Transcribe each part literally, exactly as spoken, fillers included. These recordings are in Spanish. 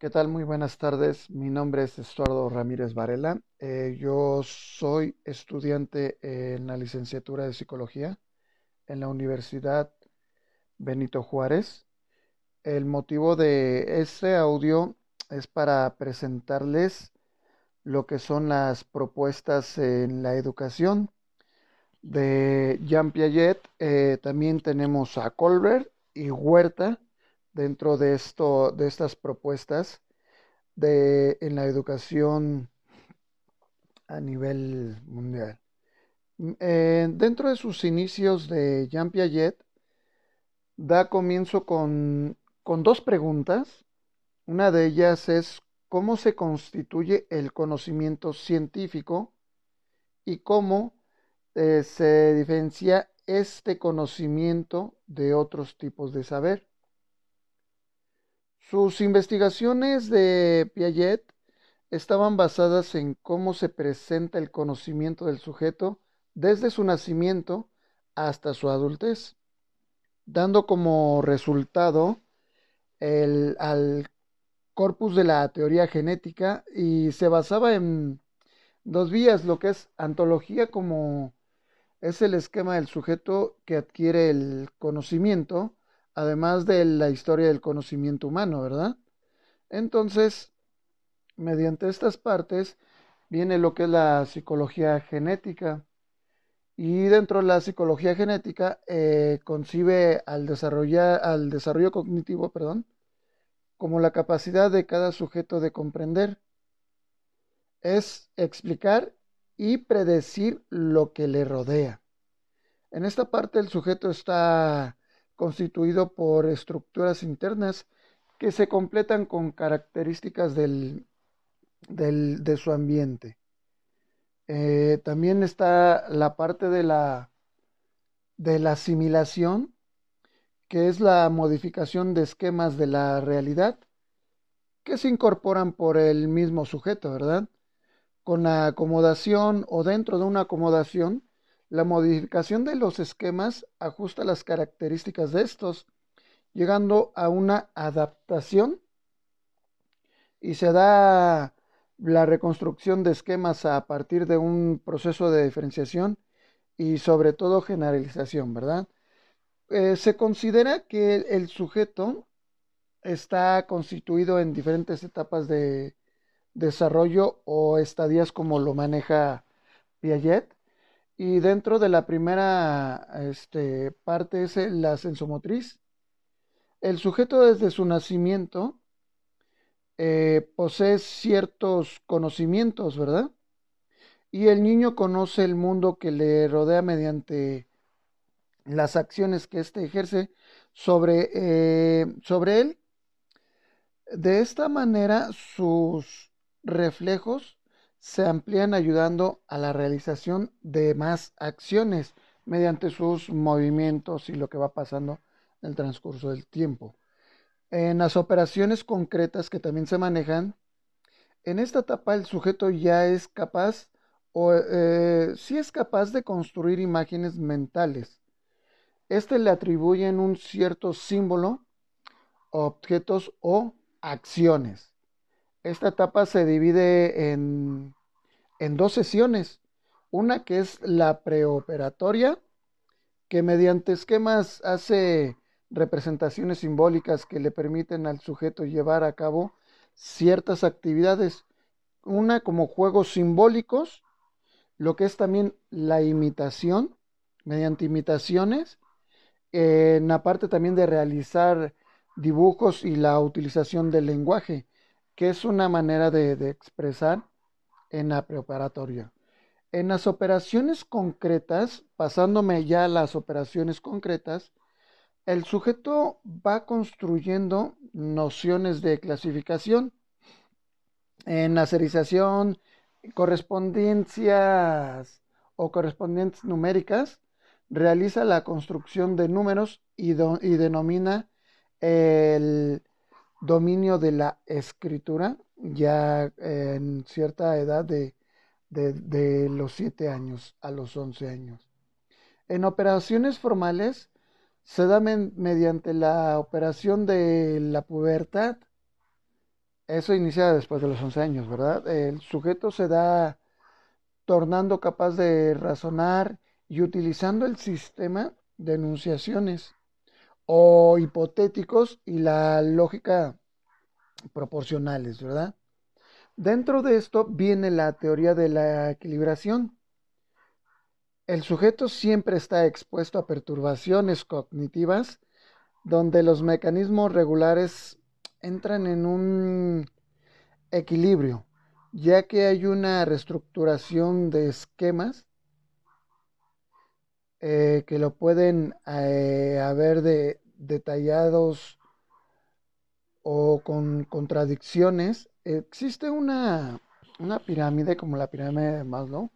¿Qué tal? Muy buenas tardes. Mi nombre es Estuardo Ramírez Varela. Eh, yo soy estudiante en la licenciatura de Psicología en la Universidad Benito Juárez. El motivo de este audio es para presentarles lo que son las propuestas en la educación de Jean Piaget. Eh, también tenemos a Kohlberg y Huerta dentro de esto, de estas propuestas de, en la educación a nivel mundial. Eh, dentro de sus inicios de Jean Piaget, da comienzo con, con dos preguntas. Una de ellas es cómo se constituye el conocimiento científico y cómo eh, se diferencia este conocimiento de otros tipos de saber. Sus investigaciones de Piaget estaban basadas en cómo se presenta el conocimiento del sujeto desde su nacimiento hasta su adultez, dando como resultado el, al corpus de la teoría genética, y se basaba en dos vías, lo que es ontología, como es el esquema del sujeto que adquiere el conocimiento, además de la historia del conocimiento humano, ¿verdad? Entonces, mediante estas partes, viene lo que es la psicología genética. Y dentro de la psicología genética, eh, concibe al, desarrollar, al desarrollo cognitivo, perdón, como la capacidad de cada sujeto de comprender, es explicar y predecir lo que le rodea. En esta parte, el sujeto está constituido por estructuras internas que se completan con características del, del, de su ambiente. Eh, también está la parte de la, de la asimilación, que es la modificación de esquemas de la realidad que se incorporan por el mismo sujeto, ¿verdad? Con la acomodación o dentro de una acomodación, la modificación de los esquemas ajusta las características de estos, llegando a una adaptación, y se da la reconstrucción de esquemas a partir de un proceso de diferenciación y sobre todo generalización, ¿verdad? Eh, se considera que el sujeto está constituido en diferentes etapas de desarrollo o estadías, como lo maneja Piaget. Y dentro de la primera este, parte es la sensomotriz. El sujeto desde su nacimiento eh, posee ciertos conocimientos, ¿verdad? Y el niño conoce el mundo que le rodea mediante las acciones que éste ejerce sobre, eh, sobre él. De esta manera, sus reflejos se amplían, ayudando a la realización de más acciones mediante sus movimientos y lo que va pasando en el transcurso del tiempo. En las operaciones concretas que también se manejan, en esta etapa el sujeto ya es capaz, o eh, sí es capaz de construir imágenes mentales. Este le atribuyen un cierto símbolo, objetos o acciones. Esta etapa se divide en, en dos sesiones, una que es la preoperatoria, que mediante esquemas hace representaciones simbólicas que le permiten al sujeto llevar a cabo ciertas actividades, una como juegos simbólicos, lo que es también la imitación, mediante imitaciones, en la parte también de realizar dibujos y la utilización del lenguaje, que es una manera de, de expresar en la preparatoria. En las operaciones concretas, pasándome ya a las operaciones concretas, el sujeto va construyendo nociones de clasificación, en aserización, correspondencias o correspondientes numéricas, realiza la construcción de números y, do, y denomina el dominio de la escritura ya en cierta edad de, de, de los siete años a los once años. En operaciones formales se da men, mediante la operación de la pubertad, Eso inicia después de los once años, ¿verdad? El sujeto se da tornando capaz de razonar y utilizando el sistema de enunciaciones o hipotéticos y la lógica proporcionales, ¿verdad? Dentro de esto viene la teoría de la equilibración. El sujeto siempre está expuesto a perturbaciones cognitivas donde los mecanismos regulares entran en un equilibrio, ya que hay una reestructuración de esquemas eh, que lo pueden eh, haber de, detallados o con contradicciones. Existe una, una pirámide como la pirámide de Maslow,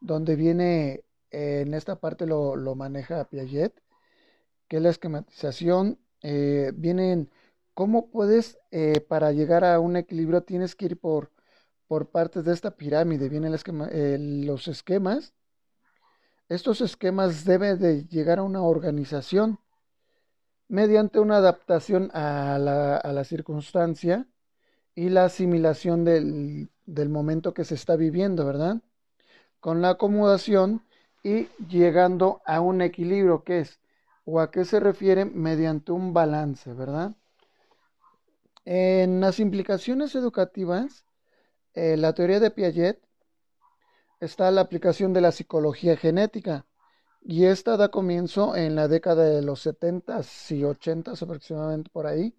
donde viene, eh, en esta parte lo, lo maneja Piaget, que es la esquematización. Eh, vienen cómo puedes, eh, para llegar a un equilibrio tienes que ir por, por partes de esta pirámide. Vienen el esquema, eh, los esquemas. Estos esquemas deben de llegar a una organización mediante una adaptación a la, a la circunstancia y la asimilación del, del momento que se está viviendo, ¿verdad? Con la acomodación y llegando a un equilibrio, que es, o a qué se refiere mediante un balance, ¿verdad? En las implicaciones educativas, eh, la teoría de Piaget, está la aplicación de la psicología genética, y esta da comienzo en la década de los setentas y ochentas aproximadamente por ahí,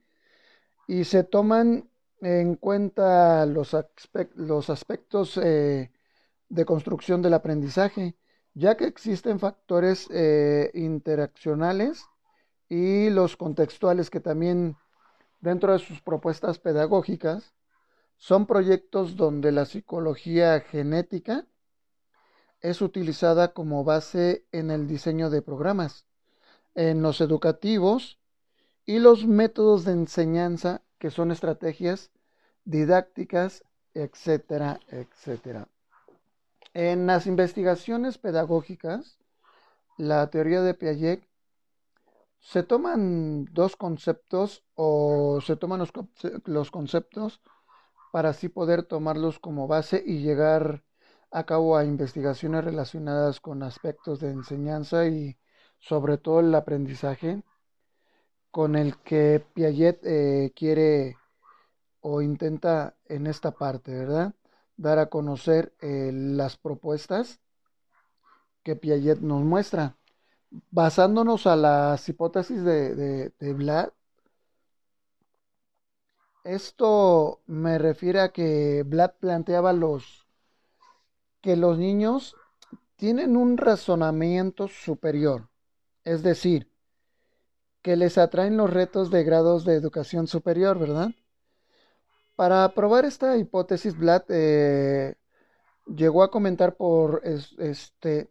y se toman en cuenta los, aspect- los aspectos eh, de construcción del aprendizaje, ya que existen factores eh, interaccionales y los contextuales, que también dentro de sus propuestas pedagógicas son proyectos donde la psicología genética es utilizada como base en el diseño de programas, en los educativos y los métodos de enseñanza, que son estrategias didácticas, etcétera, etcétera. En las investigaciones pedagógicas, la teoría de Piaget, se toman dos conceptos o se toman los, los conceptos para así poder tomarlos como base y llegar a cabo a investigaciones relacionadas con aspectos de enseñanza y sobre todo el aprendizaje, con el que Piaget eh, quiere o intenta en esta parte, ¿verdad? Dar a conocer eh, las propuestas que Piaget nos muestra. Basándonos a las hipótesis de, de, de Vlad, esto me refiere a que Vlad planteaba los, que los niños tienen un razonamiento superior, es decir, que les atraen los retos de grados de educación superior, ¿verdad? Para probar esta hipótesis, Vlad eh, llegó a comentar por, es, este,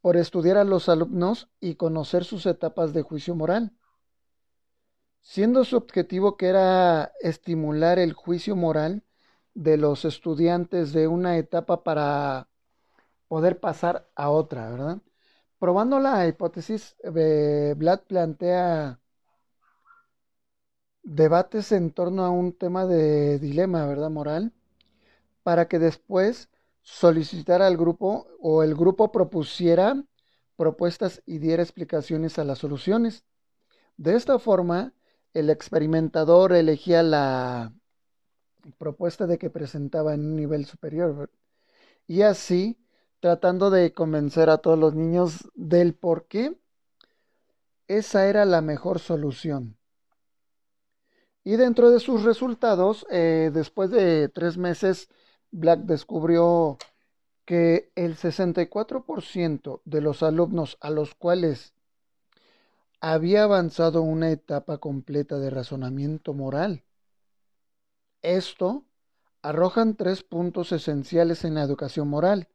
por estudiar a los alumnos y conocer sus etapas de juicio moral, siendo su objetivo que era estimular el juicio moral de los estudiantes de una etapa para poder pasar a otra, ¿verdad? Probando la hipótesis, eh, Vlad plantea debates en torno a un tema de dilema, ¿verdad? Moral, para que después solicitara al grupo o el grupo propusiera propuestas y diera explicaciones a las soluciones. De esta forma, el experimentador elegía la propuesta de que presentaba en un nivel superior, y así tratando de convencer a todos los niños del por qué esa era la mejor solución. Y dentro de sus resultados, eh, después de tres meses, Black descubrió que el sesenta y cuatro por ciento de los alumnos a los cuales había avanzado una etapa completa de razonamiento moral. Esto arrojan tres puntos esenciales en la educación moral.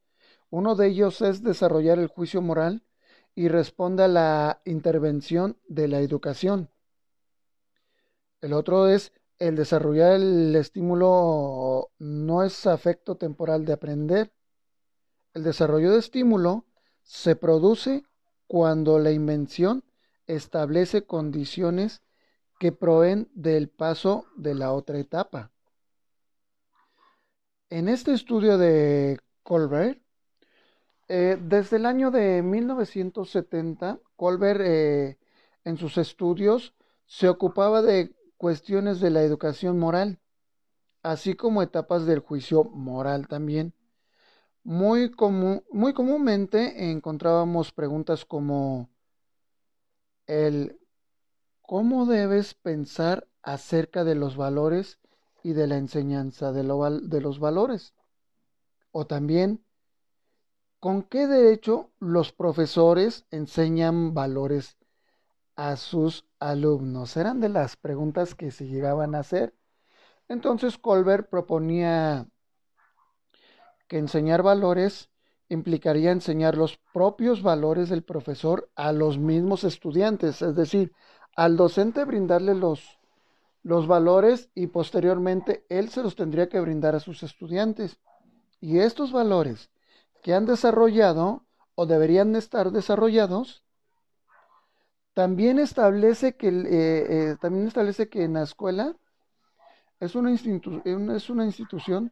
Uno de ellos es desarrollar el juicio moral y responde a la intervención de la educación. El otro es el desarrollar el estímulo, no es afecto temporal de aprender. El desarrollo de estímulo se produce cuando la invención establece condiciones que proveen del paso de la otra etapa. En este estudio de Kohlberg, eh, desde el año de mil novecientos setenta, Kohlberg eh, en sus estudios se ocupaba de cuestiones de la educación moral, así como etapas del juicio moral también. Muy, comu- muy comúnmente encontrábamos preguntas como el ¿cómo debes pensar acerca de los valores y de la enseñanza de, lo val- de los valores? O también, ¿con qué derecho los profesores enseñan valores a sus alumnos? Eran de las preguntas que se llegaban a hacer. Entonces Kohlberg proponía que enseñar valores implicaría enseñar los propios valores del profesor a los mismos estudiantes, es decir, al docente brindarle los, los valores y posteriormente él se los tendría que brindar a sus estudiantes. Y estos valores que han desarrollado o deberían estar desarrollados, también establece que, eh, eh, también establece que en la escuela es una, institu- es una institución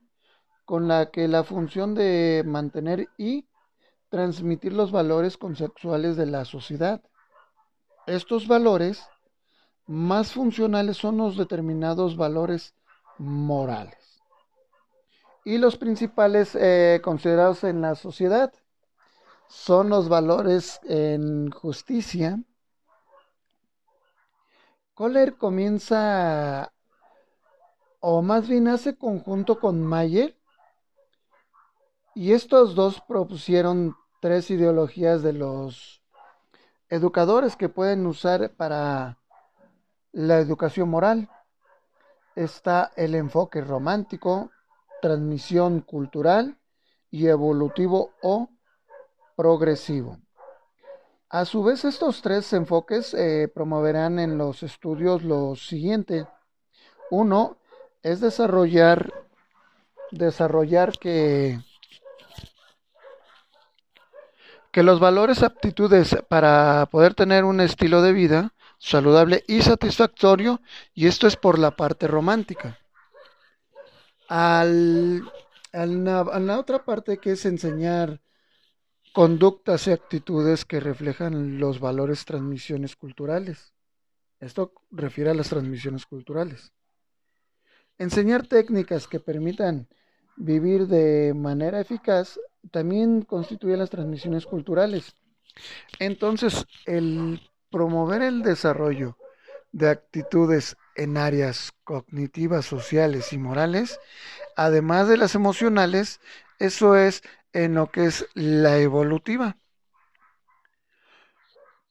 con la que la función de mantener y transmitir los valores conceptuales de la sociedad. Estos valores más funcionales son los determinados valores morales y los principales eh, considerados en la sociedad son los valores en justicia. Kohlberg comienza, o más bien hace conjunto con Mayer, y estos dos propusieron tres ideologías de los educadores que pueden usar para la educación moral. Está el enfoque romántico, transmisión cultural y evolutivo o progresivo. A su vez, estos tres enfoques eh, promoverán en los estudios lo siguiente. Uno es desarrollar, desarrollar que... que los valores, aptitudes para poder tener un estilo de vida saludable y satisfactorio, y esto es por la parte romántica. Al, al, a la otra parte, que es enseñar conductas y actitudes que reflejan los valores, transmisiones culturales. Esto refiere a las transmisiones culturales. Enseñar técnicas que permitan vivir de manera eficaz también constituye las transmisiones culturales. Entonces, el promover el desarrollo de actitudes en áreas cognitivas, sociales y morales, además de las emocionales, eso es en lo que es la evolutiva.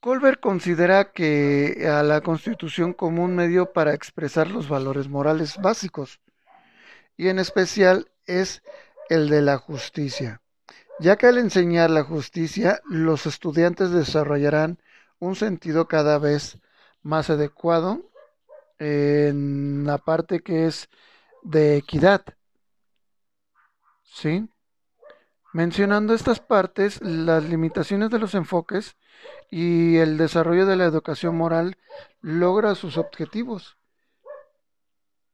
Kohlberg considera que a la Constitución como un medio para expresar los valores morales básicos, y en especial es el de la justicia, ya que al enseñar la justicia, los estudiantes desarrollarán un sentido cada vez más adecuado en la parte que es de equidad. ¿Sí? Mencionando estas partes, las limitaciones de los enfoques y el desarrollo de la educación moral logra sus objetivos,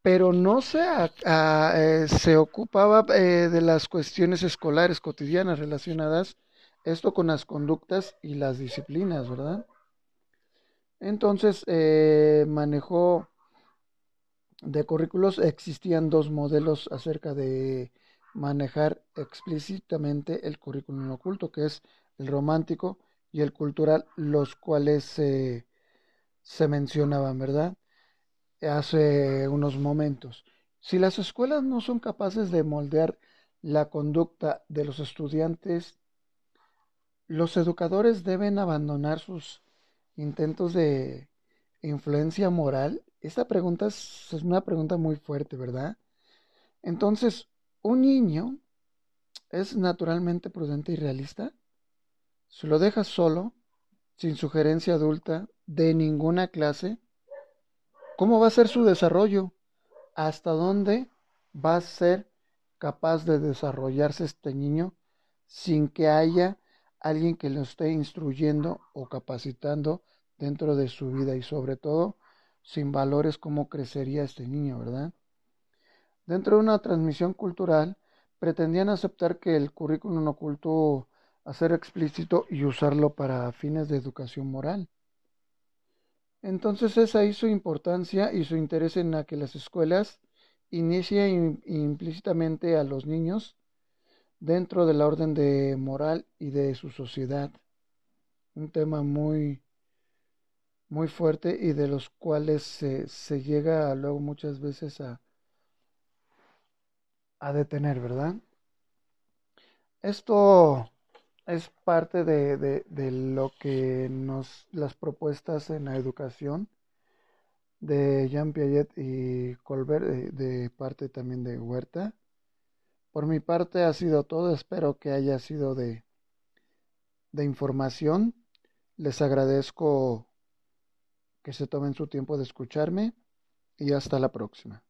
pero no se, a, a, eh, se ocupaba eh, de las cuestiones escolares cotidianas relacionadas esto con las conductas y las disciplinas, ¿verdad? Entonces, eh, manejó de currículos, existían dos modelos acerca de manejar explícitamente el currículum oculto, que es el romántico y el cultural, los cuales eh, se mencionaban, ¿verdad?, hace unos momentos. Si las escuelas no son capaces de moldear la conducta de los estudiantes, los educadores deben abandonar sus intentos de influencia moral. Esta pregunta es una pregunta muy fuerte, ¿verdad? Entonces, ¿un niño es naturalmente prudente y realista? Si lo dejas solo, sin sugerencia adulta de ninguna clase, ¿cómo va a ser su desarrollo? ¿Hasta dónde va a ser capaz de desarrollarse este niño sin que haya alguien que lo esté instruyendo o capacitando dentro de su vida? Y sobre todo, sin valores, ¿cómo crecería este niño, verdad? Dentro de una transmisión cultural, pretendían aceptar que el currículum ocultó hacer explícito y usarlo para fines de educación moral. Entonces es ahí su importancia y su interés en la que las escuelas inicien implícitamente a los niños dentro de la orden de moral y de su sociedad. Un tema muy, muy fuerte y de los cuales se, se llega luego muchas veces a, a detener, ¿verdad? Esto es parte de, de, de lo que nos, las propuestas en la educación de Jean Piaget y Kohlberg, de, de parte también de Huerta. Por mi parte ha sido todo, espero que haya sido de, de información. Les agradezco que se tomen su tiempo de escucharme y hasta la próxima.